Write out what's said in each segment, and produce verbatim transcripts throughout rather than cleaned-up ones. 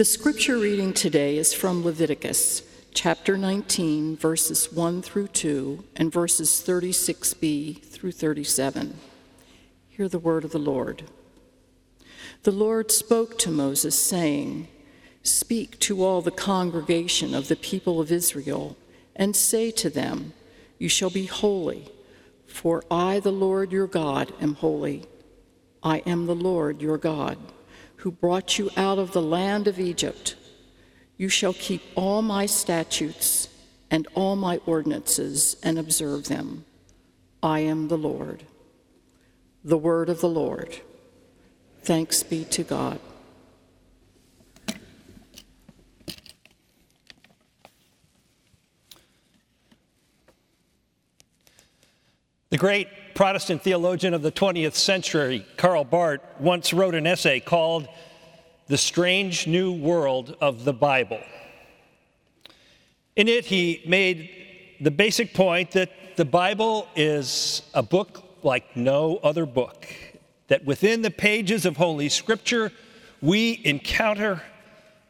The scripture reading today is from Leviticus, chapter nineteen, verses one through two, and verses thirty-six b through thirty-seven. Hear the word of the Lord. The Lord spoke to Moses, saying, "Speak to all the congregation of the people of Israel, and say to them, 'You shall be holy, for I, the Lord your God, am holy. I am the Lord your God, who brought you out of the land of Egypt. You shall keep all my statutes and all my ordinances and observe them. I am the Lord.'" The word of the Lord. Thanks be to God. The great Protestant theologian of the twentieth century, Karl Barth, once wrote an essay called The Strange New World of the Bible. In it, he made the basic point that the Bible is a book like no other book, that within the pages of Holy Scripture, we encounter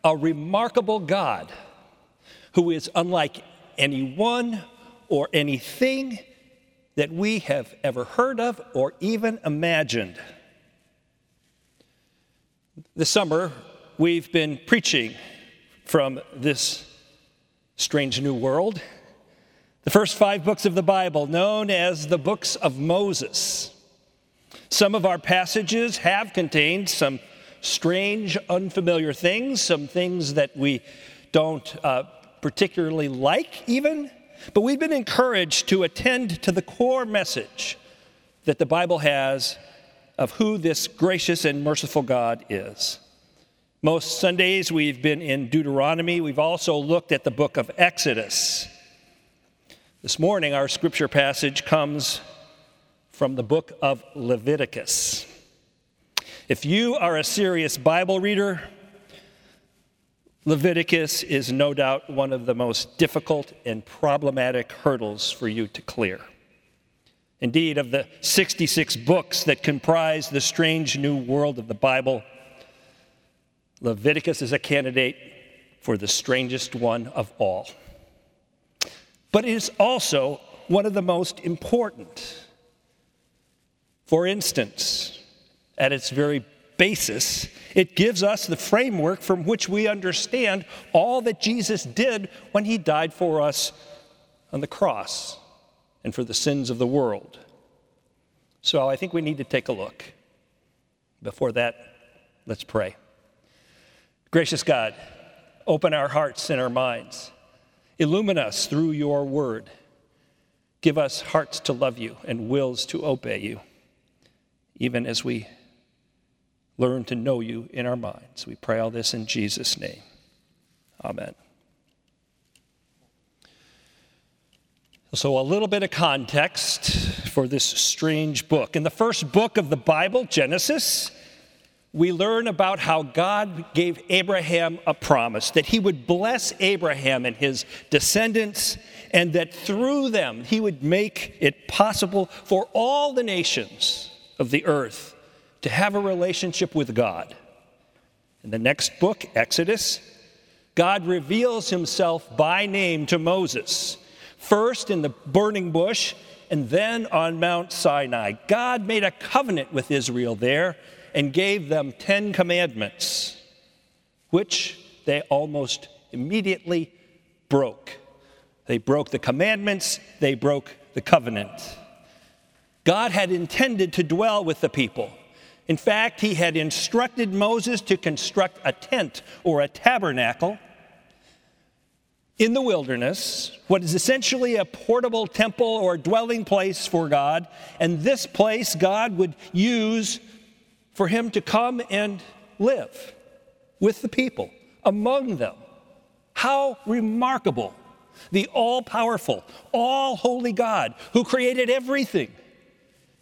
a remarkable God who is unlike anyone or anything that we have ever heard of or even imagined. This summer, we've been preaching from this strange new world, the first five books of the Bible, known as the books of Moses. Some of our passages have contained some strange, unfamiliar things, some things that we don't uh, particularly like even. But we've been encouraged to attend to the core message that the Bible has of who this gracious and merciful God is. Most Sundays we've been in Deuteronomy. We've also looked at the book of Exodus. This morning our scripture passage comes from the book of Leviticus. If you are a serious Bible reader, Leviticus is no doubt one of the most difficult and problematic hurdles for you to clear. Indeed, of the sixty-six books that comprise the strange new world of the Bible, Leviticus is a candidate for the strangest one of all. But it is also one of the most important. For instance, at its very basis, it gives us the framework from which we understand all that Jesus did when he died for us on the cross and for the sins of the world. So I think we need to take a look. Before that, let's pray. Gracious God, open our hearts and our minds. Illumine us through your word. Give us hearts to love you and wills to obey you, even as we learn to know you in our minds. We pray all this in Jesus' name. Amen. So a little bit of context for this strange book. In the first book of the Bible, Genesis, we learn about how God gave Abraham a promise that he would bless Abraham and his descendants, and that through them he would make it possible for all the nations of the earth to have a relationship with God. In the next book, Exodus, God reveals himself by name to Moses, first in the burning bush and then on Mount Sinai. God made a covenant with Israel there and gave them Ten Commandments, which they almost immediately broke. They broke the commandments, they broke the covenant. God had intended to dwell with the people. In fact, he had instructed Moses to construct a tent or a tabernacle in the wilderness, what is essentially a portable temple or dwelling place for God. And this place God would use for him to come and live with the people, among them. How remarkable! The all-powerful, all-holy God who created everything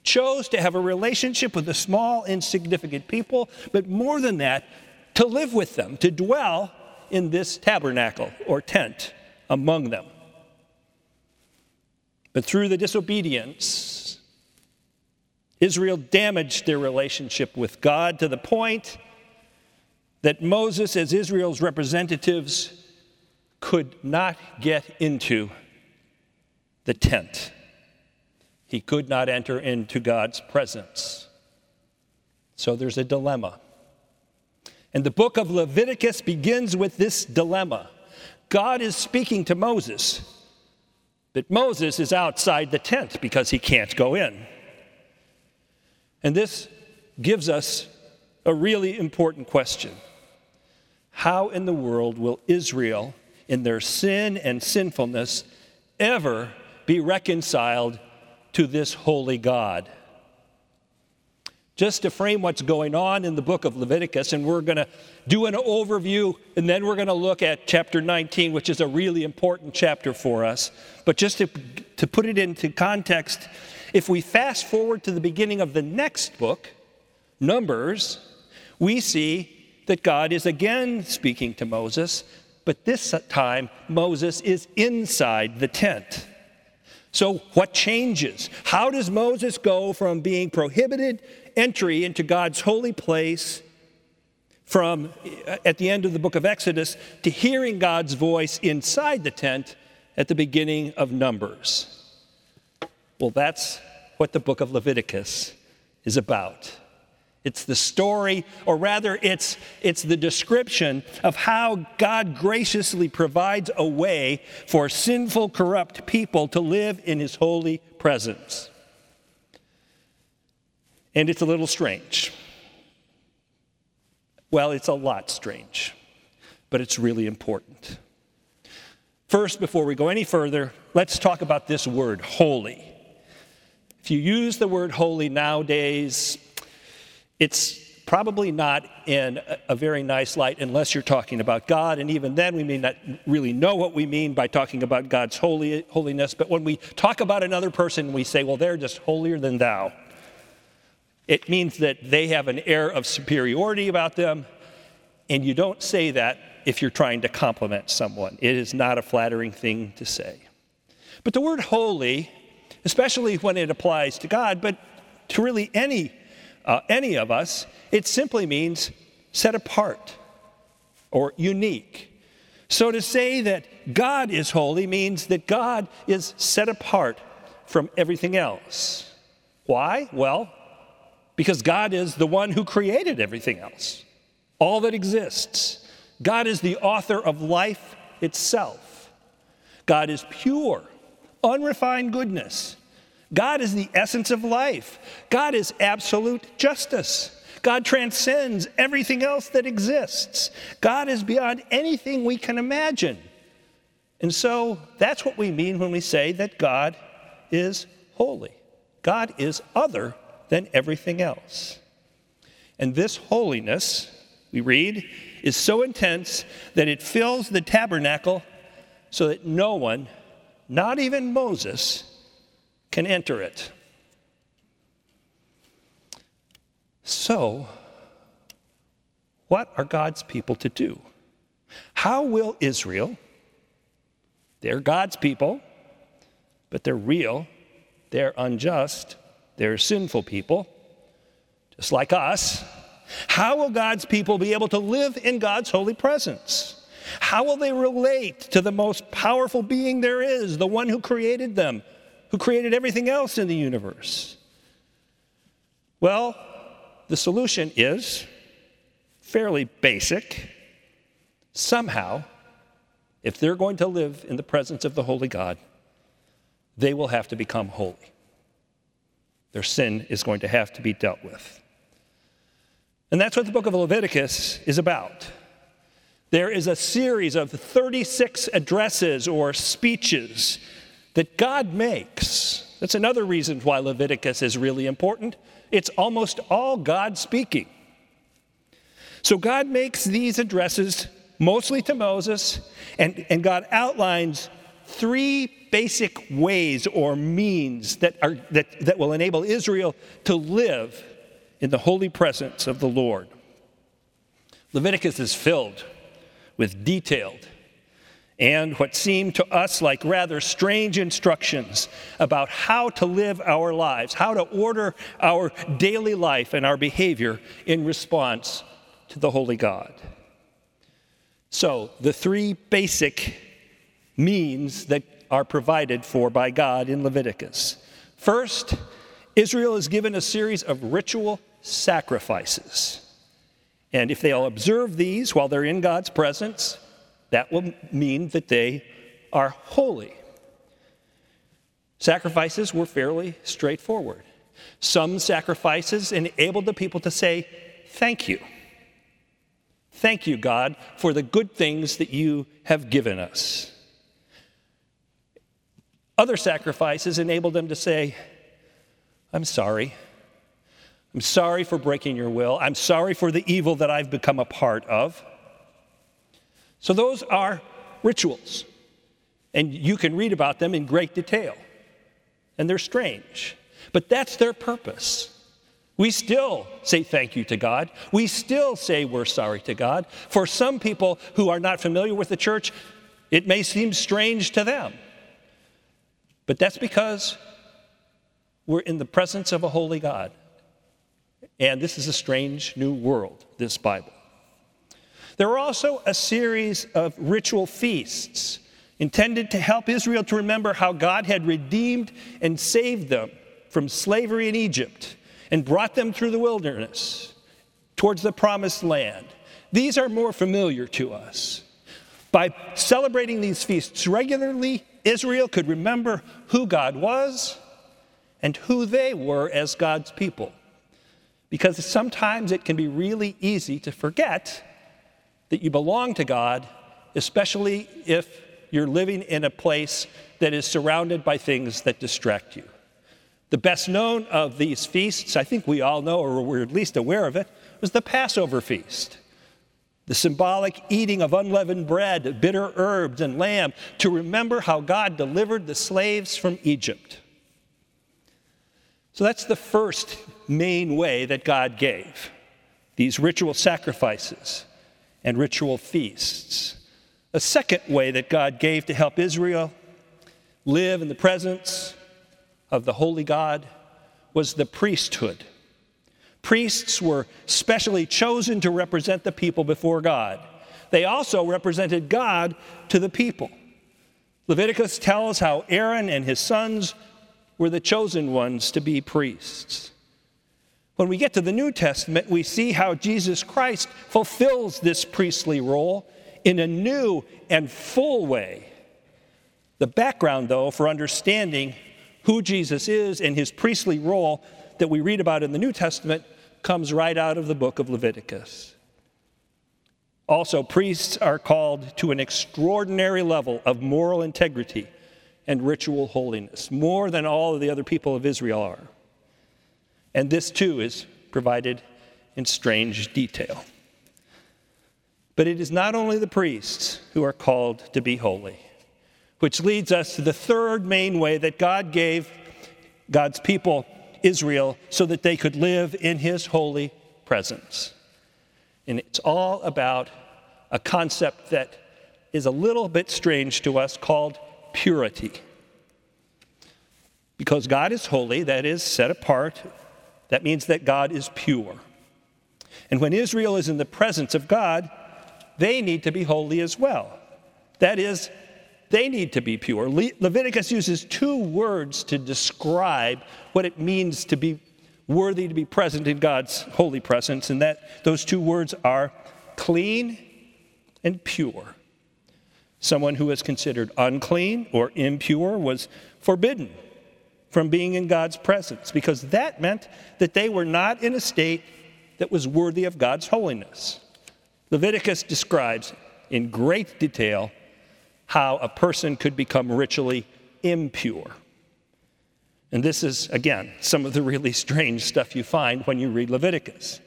chose to have a relationship with a small, insignificant people, but more than that, to live with them, to dwell in this tabernacle or tent among them. But through the disobedience, Israel damaged their relationship with God to the point that Moses, as Israel's representatives, could not get into the tent. He could not enter into God's presence. So there's a dilemma. And the book of Leviticus begins with this dilemma. God is speaking to Moses, but Moses is outside the tent because he can't go in. And this gives us a really important question. How in the world will Israel, in their sin and sinfulness, ever be reconciled to this holy God? Just to frame what's going on in the book of Leviticus, and we're going to do an overview, and then we're going to look at chapter nineteen, which is a really important chapter for us. But just to, to put it into context, if we fast forward to the beginning of the next book, Numbers, we see that God is again speaking to Moses, but this time Moses is inside the tent. So what changes? How does Moses go from being prohibited entry into God's holy place from at the end of the book of Exodus to hearing God's voice inside the tent at the beginning of Numbers? Well, that's what the book of Leviticus is about. It's the story, or rather it's, it's the description of how God graciously provides a way for sinful, corrupt people to live in his holy presence. And it's a little strange. Well, it's a lot strange, but it's really important. First, before we go any further, let's talk about this word, holy. If you use the word holy nowadays, it's probably not in a very nice light unless you're talking about God, and even then we may not really know what we mean by talking about God's holy, holiness, but when we talk about another person, we say, well, they're just holier than thou. It means that they have an air of superiority about them, and you don't say that if you're trying to compliment someone. It is not a flattering thing to say. But the word holy, especially when it applies to God, but to really any Uh, any of us, it simply means set apart or unique. So to say that God is holy means that God is set apart from everything else. Why? Well, because God is the one who created everything else, all that exists. God is the author of life itself. God is pure, unrefined goodness. God is the essence of life. God is absolute justice. God transcends everything else that exists. God is beyond anything we can imagine. And so that's what we mean when we say that God is holy. God is other than everything else. And this holiness, we read, is so intense that it fills the tabernacle so that no one, not even Moses, can enter it. So, what are God's people to do? How will Israel, they're God's people, but they're real, they're unjust, they're sinful people, just like us, how will God's people be able to live in God's holy presence? How will they relate to the most powerful being there is, the one who created them, who created everything else in the universe? Well, the solution is fairly basic. Somehow, if they're going to live in the presence of the holy God, they will have to become holy. Their sin is going to have to be dealt with. And that's what the book of Leviticus is about. There is a series of thirty-six addresses or speeches that God makes. That's another reason why Leviticus is really important. It's almost all God speaking. So God makes these addresses mostly to Moses, and, and God outlines three basic ways or means that are that, that will enable Israel to live in the holy presence of the Lord. Leviticus is filled with detailed and what seemed to us like rather strange instructions about how to live our lives, how to order our daily life and our behavior in response to the holy God. So the three basic means that are provided for by God in Leviticus. First, Israel is given a series of ritual sacrifices. And if they'll observe these while they're in God's presence, that will mean that they are holy. Sacrifices were fairly straightforward. Some sacrifices enabled the people to say, thank you. Thank you, God, for the good things that you have given us. Other sacrifices enabled them to say, I'm sorry. I'm sorry for breaking your will. I'm sorry for the evil that I've become a part of. So those are rituals. And you can read about them in great detail. And they're strange. But that's their purpose. We still say thank you to God. We still say we're sorry to God. For some people who are not familiar with the church, it may seem strange to them. But that's because we're in the presence of a holy God. And this is a strange new world, this Bible. There were also a series of ritual feasts intended to help Israel to remember how God had redeemed and saved them from slavery in Egypt and brought them through the wilderness towards the promised land. These are more familiar to us. By celebrating these feasts regularly, Israel could remember who God was and who they were as God's people. Because sometimes it can be really easy to forget that you belong to God, especially if you're living in a place that is surrounded by things that distract you. The best known of these feasts, I think we all know, or we're at least aware of it, was the Passover feast. The symbolic eating of unleavened bread, bitter herbs, and lamb to remember how God delivered the slaves from Egypt. So that's the first main way that God gave, these ritual sacrifices and ritual feasts. A second way that God gave to help Israel live in the presence of the holy God was the priesthood. Priests were specially chosen to represent the people before God. They also represented God to the people. Leviticus tells how Aaron and his sons were the chosen ones to be priests. When we get to the New Testament, we see how Jesus Christ fulfills this priestly role in a new and full way. The background, though, for understanding who Jesus is and his priestly role that we read about in the New Testament comes right out of the book of Leviticus. Also, priests are called to an extraordinary level of moral integrity and ritual holiness, more than all of the other people of Israel are. And this, too, is provided in strange detail. But it is not only the priests who are called to be holy, which leads us to the third main way that God gave God's people, Israel, so that they could live in his holy presence. And it's all about a concept that is a little bit strange to us called purity. Because God is holy, that is, set apart, that means that God is pure. And when Israel is in the presence of God, they need to be holy as well. That is, they need to be pure. Le- Leviticus uses two words to describe what it means to be worthy to be present in God's holy presence, and that those two words are clean and pure. Someone who was considered unclean or impure was forbidden from being in God's presence, because that meant that they were not in a state that was worthy of God's holiness. Leviticus describes in great detail how a person could become ritually impure. And this is, again, some of the really strange stuff you find when you read Leviticus.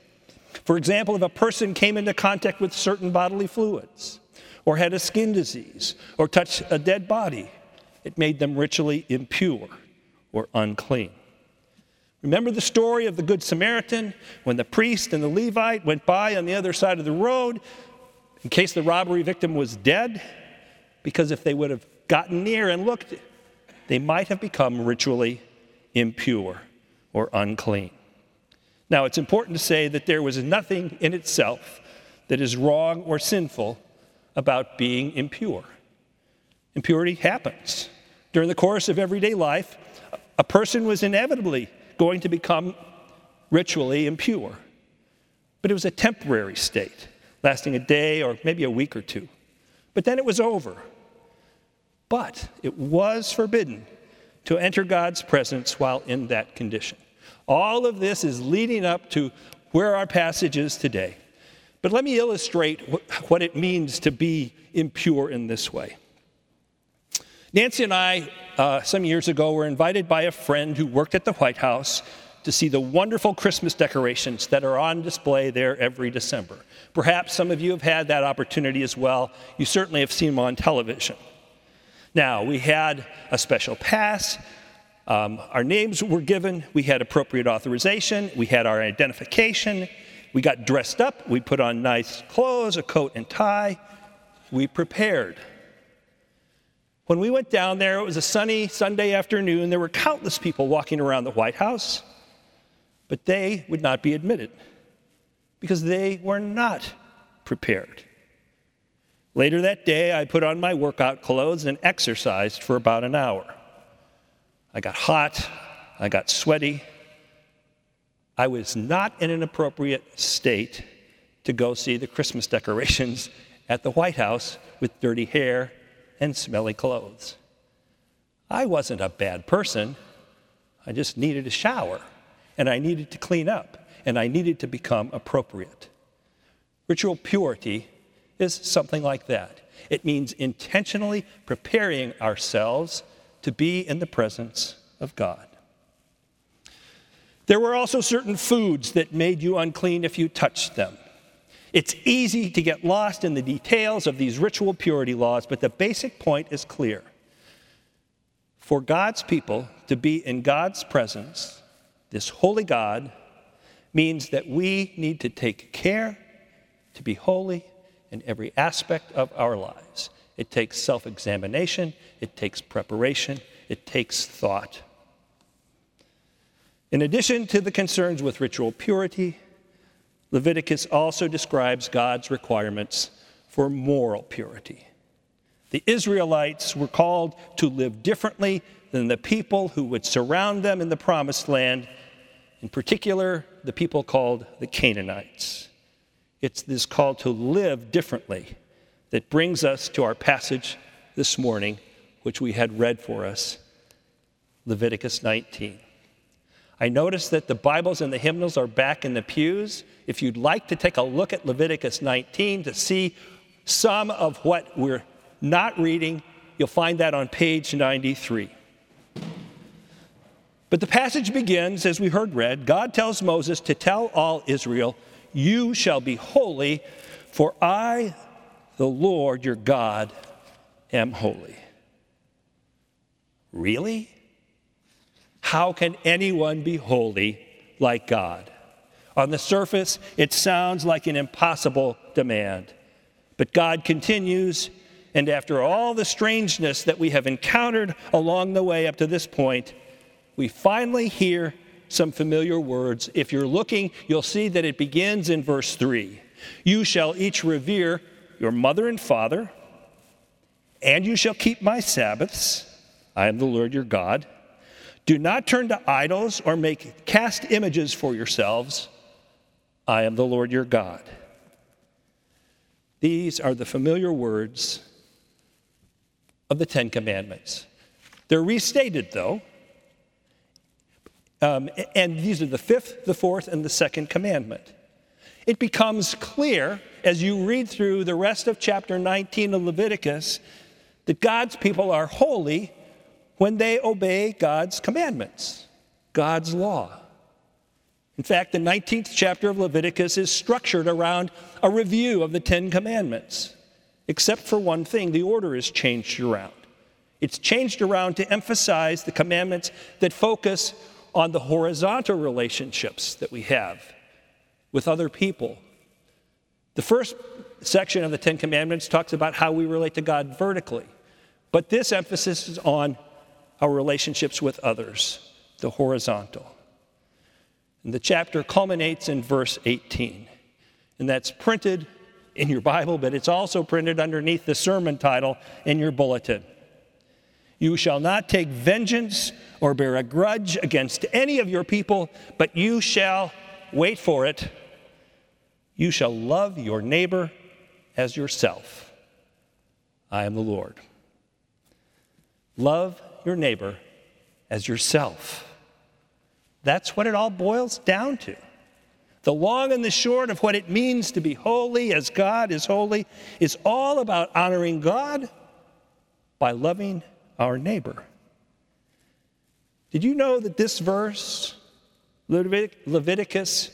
For example, if a person came into contact with certain bodily fluids, or had a skin disease, or touched a dead body, it made them ritually impure or unclean. Remember the story of the Good Samaritan when the priest and the Levite went by on the other side of the road in case the robbery victim was dead? Because if they would have gotten near and looked, they might have become ritually impure or unclean. Now, it's important to say that there was nothing in itself that is wrong or sinful about being impure. Impurity happens. During the course of everyday life, a person was inevitably going to become ritually impure. But it was a temporary state, lasting a day or maybe a week or two. But then it was over. But it was forbidden to enter God's presence while in that condition. All of this is leading up to where our passage is today. But let me illustrate what it means to be impure in this way. Nancy and I, uh, some years ago, were invited by a friend who worked at the White House to see the wonderful Christmas decorations that are on display there every December. Perhaps some of you have had that opportunity as well. You certainly have seen them on television. Now, we had a special pass. Um, our names were given. We had appropriate authorization. We had our identification. We got dressed up. We put on nice clothes, a coat and tie. We prepared. When we went down there, it was a sunny Sunday afternoon. There were countless people walking around the White House. But they would not be admitted because they were not prepared. Later that day, I put on my workout clothes and exercised for about an hour. I got hot. I got sweaty. I was not in an appropriate state to go see the Christmas decorations at the White House with dirty hair and smelly clothes. I wasn't a bad person. I just needed a shower. And I needed to clean up, and I needed to become appropriate. Ritual purity is something like that. It means intentionally preparing ourselves to be in the presence of God. There were also certain foods that made you unclean if you touched them. It's easy to get lost in the details of these ritual purity laws, but the basic point is clear. For God's people to be in God's presence, this holy God, means that we need to take care to be holy in every aspect of our lives. It takes self-examination. It takes preparation. It takes thought. In addition to the concerns with ritual purity, Leviticus also describes God's requirements for moral purity. The Israelites were called to live differently than the people who would surround them in the Promised Land, in particular, the people called the Canaanites. It's this call to live differently that brings us to our passage this morning, which we had read for us, Leviticus nineteen. I notice that the Bibles and the hymnals are back in the pews. If you'd like to take a look at Leviticus nineteen to see some of what we're not reading, you'll find that on page ninety-three. But the passage begins, as we heard read, God tells Moses to tell all Israel, "You shall be holy, for I, the Lord your God, am holy." Really? How can anyone be holy like God? On the surface, it sounds like an impossible demand. But God continues, and after all the strangeness that we have encountered along the way up to this point, we finally hear some familiar words. If you're looking, you'll see that it begins in verse three. You shall each revere your mother and father, and you shall keep my Sabbaths. I am the Lord your God. Do not turn to idols or make cast images for yourselves. I am the Lord your God. These are the familiar words of the Ten Commandments. They're restated, though. Um, and these are the fifth, the fourth, and the second commandment. It becomes clear as you read through the rest of chapter nineteen of Leviticus that God's people are holy when they obey God's commandments, God's law. In fact, the nineteenth chapter of Leviticus is structured around a review of the Ten Commandments. Except for one thing, the order is changed around. It's changed around to emphasize the commandments that focus on the horizontal relationships that we have with other people. The first section of the Ten Commandments talks about how we relate to God vertically, but this emphasis is on our relationships with others, the horizontal. And the chapter culminates in verse eighteen, and that's printed in your Bible, but it's also printed underneath the sermon title in your bulletin. You shall not take vengeance or bear a grudge against any of your people, but you shall, wait for it, you shall love your neighbor as yourself. I am the Lord. Love your neighbor as yourself. That's what it all boils down to. The long and the short of what it means to be holy as God is holy is all about honoring God by loving our neighbor. Did you know that this verse, Leviticus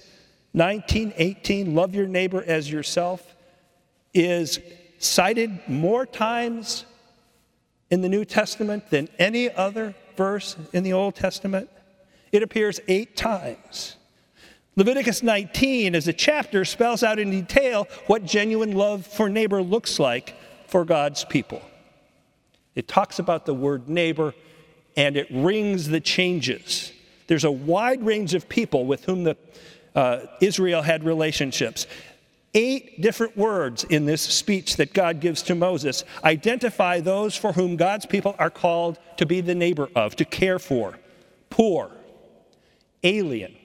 nineteen eighteen, love your neighbor as yourself, is cited more times in the New Testament than any other verse in the Old Testament? It appears eight times. Leviticus nineteen, as a chapter, spells out in detail what genuine love for neighbor looks like for God's people. It talks about the word neighbor, and it rings the changes. There's a wide range of people with whom the, uh, Israel had relationships. Eight different words in this speech that God gives to Moses identify those for whom God's people are called to be the neighbor of, to care for: poor, alien,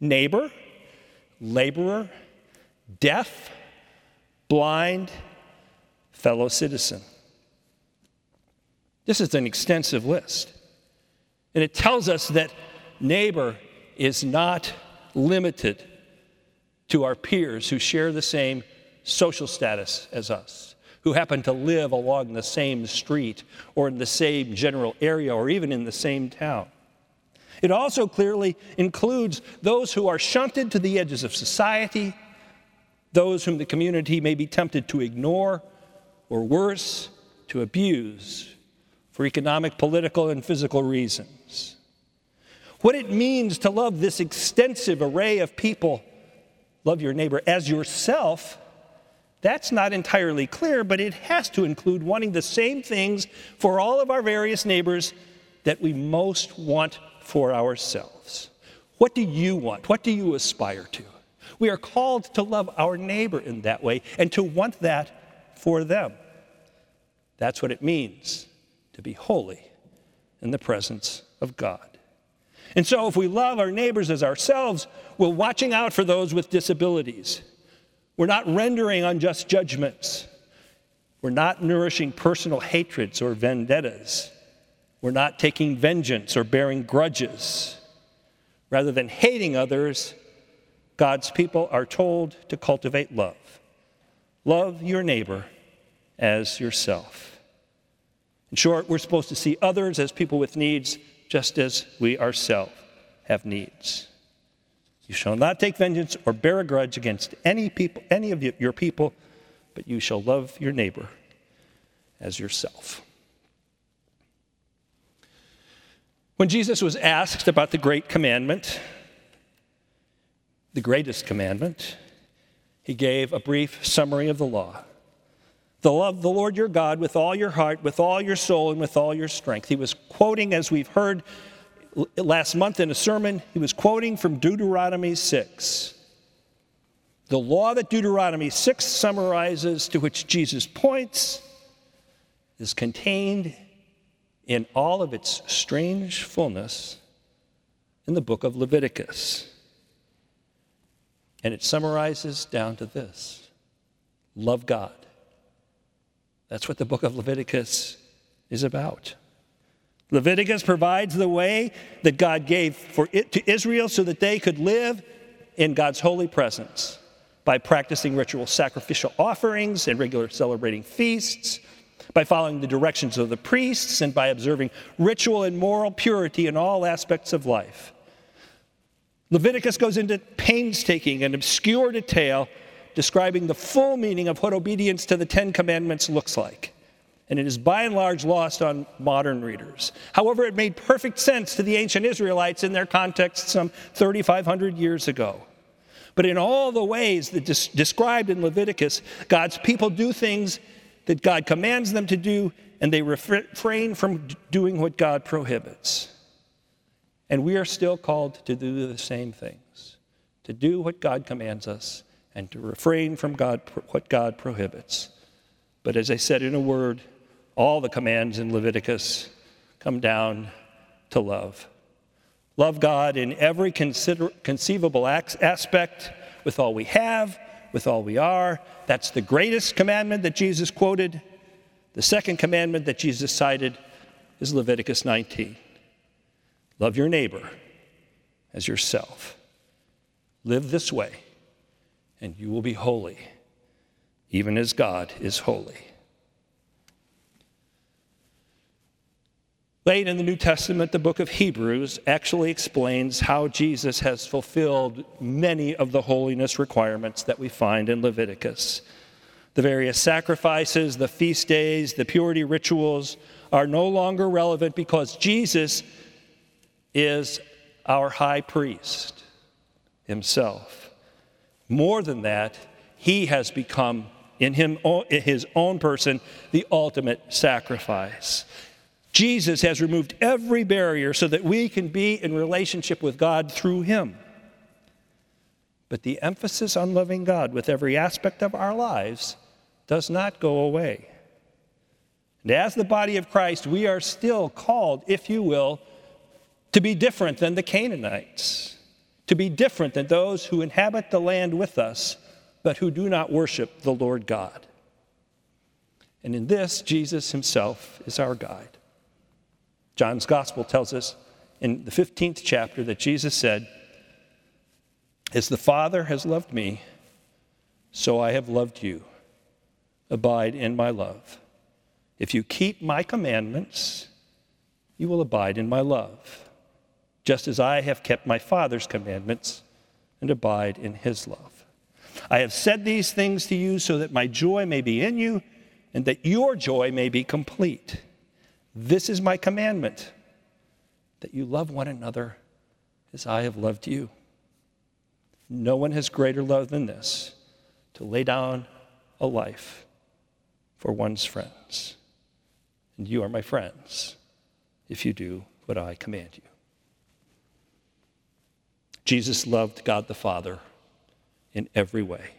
neighbor, laborer, deaf, blind, fellow citizen. This is an extensive list. And it tells us that neighbor is not limited to our peers who share the same social status as us, who happen to live along the same street or in the same general area or even in the same town. It also clearly includes those who are shunted to the edges of society, those whom the community may be tempted to ignore, or worse, to abuse for economic, political, and physical reasons. What it means to love this extensive array of people, love your neighbor as yourself, that's not entirely clear, but it has to include wanting the same things for all of our various neighbors that we most want for ourselves. What do you want? What do you aspire to? We are called to love our neighbor in that way and to want that for them. That's what it means to be holy in the presence of God. And so if we love our neighbors as ourselves, we're watching out for those with disabilities. We're not rendering unjust judgments. We're not nourishing personal hatreds or vendettas. We're not taking vengeance or bearing grudges. Rather than hating others, God's people are told to cultivate love. Love your neighbor as yourself. In short, we're supposed to see others as people with needs, just as we ourselves have needs. You shall not take vengeance or bear a grudge against any people, any of your people, but you shall love your neighbor as yourself. When Jesus was asked about the great commandment, the greatest commandment, he gave a brief summary of the law. To love the Lord your God with all your heart, with all your soul, and with all your strength. He was quoting, as we've heard last month in a sermon, he was quoting from Deuteronomy six. The law that Deuteronomy six summarizes, to which Jesus points, is contained in all of its strange fullness in the book of Leviticus. And it summarizes down to this: love God. That's what the book of Leviticus is about. Leviticus provides the way that God gave for it to Israel so that they could live in God's holy presence by practicing ritual sacrificial offerings and regular celebrating feasts, by following the directions of the priests, and by observing ritual and moral purity in all aspects of life. Leviticus goes into painstaking and obscure detail describing the full meaning of what obedience to the Ten Commandments looks like, and it is by and large lost on modern readers. However, it made perfect sense to the ancient Israelites in their context some thirty-five hundred years ago. But in all the ways that dis- described in Leviticus, God's people do things that God commands them to do, and they refrain from doing what God prohibits. And we are still called to do the same things, to do what God commands us and to refrain from God what God prohibits. But as I said in a word, all the commands in Leviticus come down to love. Love God in every consider- conceivable aspect, with all we have, with all we are. That's the greatest commandment that Jesus quoted. The second commandment that Jesus cited is Leviticus nineteen. Love your neighbor as yourself. Live this way, and you will be holy, even as God is holy. Late in the New Testament, the book of Hebrews actually explains how Jesus has fulfilled many of the holiness requirements that we find in Leviticus. The various sacrifices, the feast days, the purity rituals are no longer relevant because Jesus is our high priest himself. More than that, he has become, in him, in his own person, the ultimate sacrifice. Jesus has removed every barrier so that we can be in relationship with God through him. But the emphasis on loving God with every aspect of our lives does not go away. And as the body of Christ, we are still called, if you will, to be different than the Canaanites, to be different than those who inhabit the land with us, but who do not worship the Lord God. And in this, Jesus himself is our guide. John's gospel tells us in the fifteenth chapter that Jesus said, "As the Father has loved me, so I have loved you. Abide in my love. If you keep my commandments, you will abide in my love, just as I have kept my Father's commandments and abide in his love. I have said these things to you so that my joy may be in you and that your joy may be complete. This is my commandment, that you love one another as I have loved you. No one has greater love than this, to lay down a life for one's friends. And you are my friends if you do what I command you." Jesus loved God the Father in every way.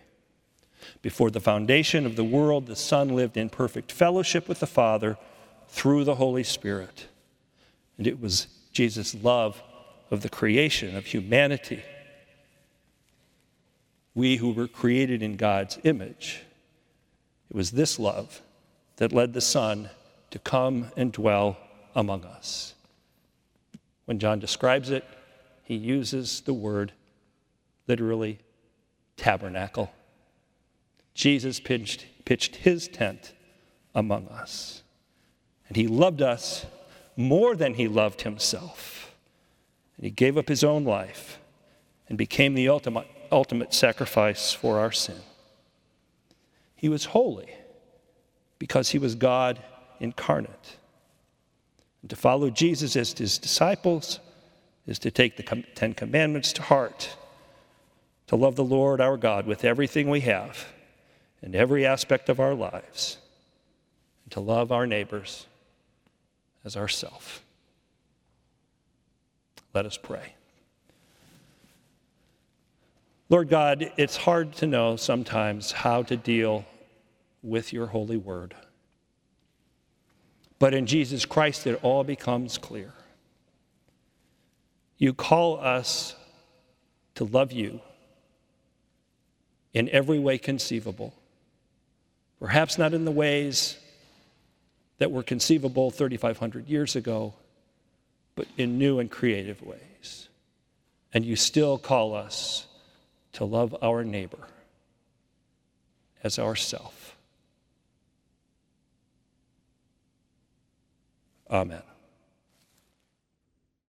Before the foundation of the world, the Son lived in perfect fellowship with the Father through the Holy Spirit. And it was Jesus' love of the creation, of humanity. We who were created in God's image, it was this love that led the Son to come and dwell among us. When John describes it, he uses the word, literally, tabernacle. Jesus pitched, pitched his tent among us. And he loved us more than he loved himself. And he gave up his own life and became the ultimate, ultimate sacrifice for our sin. He was holy because he was God incarnate. And to follow Jesus as his disciples is to take the Ten Commandments to heart, to love the Lord our God with everything we have and every aspect of our lives, and to love our neighbors as ourselves. Let us pray. Lord God, it's hard to know sometimes how to deal with your holy word. But in Jesus Christ, it all becomes clear. You call us to love you in every way conceivable, perhaps not in the ways that were conceivable thirty-five hundred years ago, but in new and creative ways. And you still call us to love our neighbor as ourself. Amen.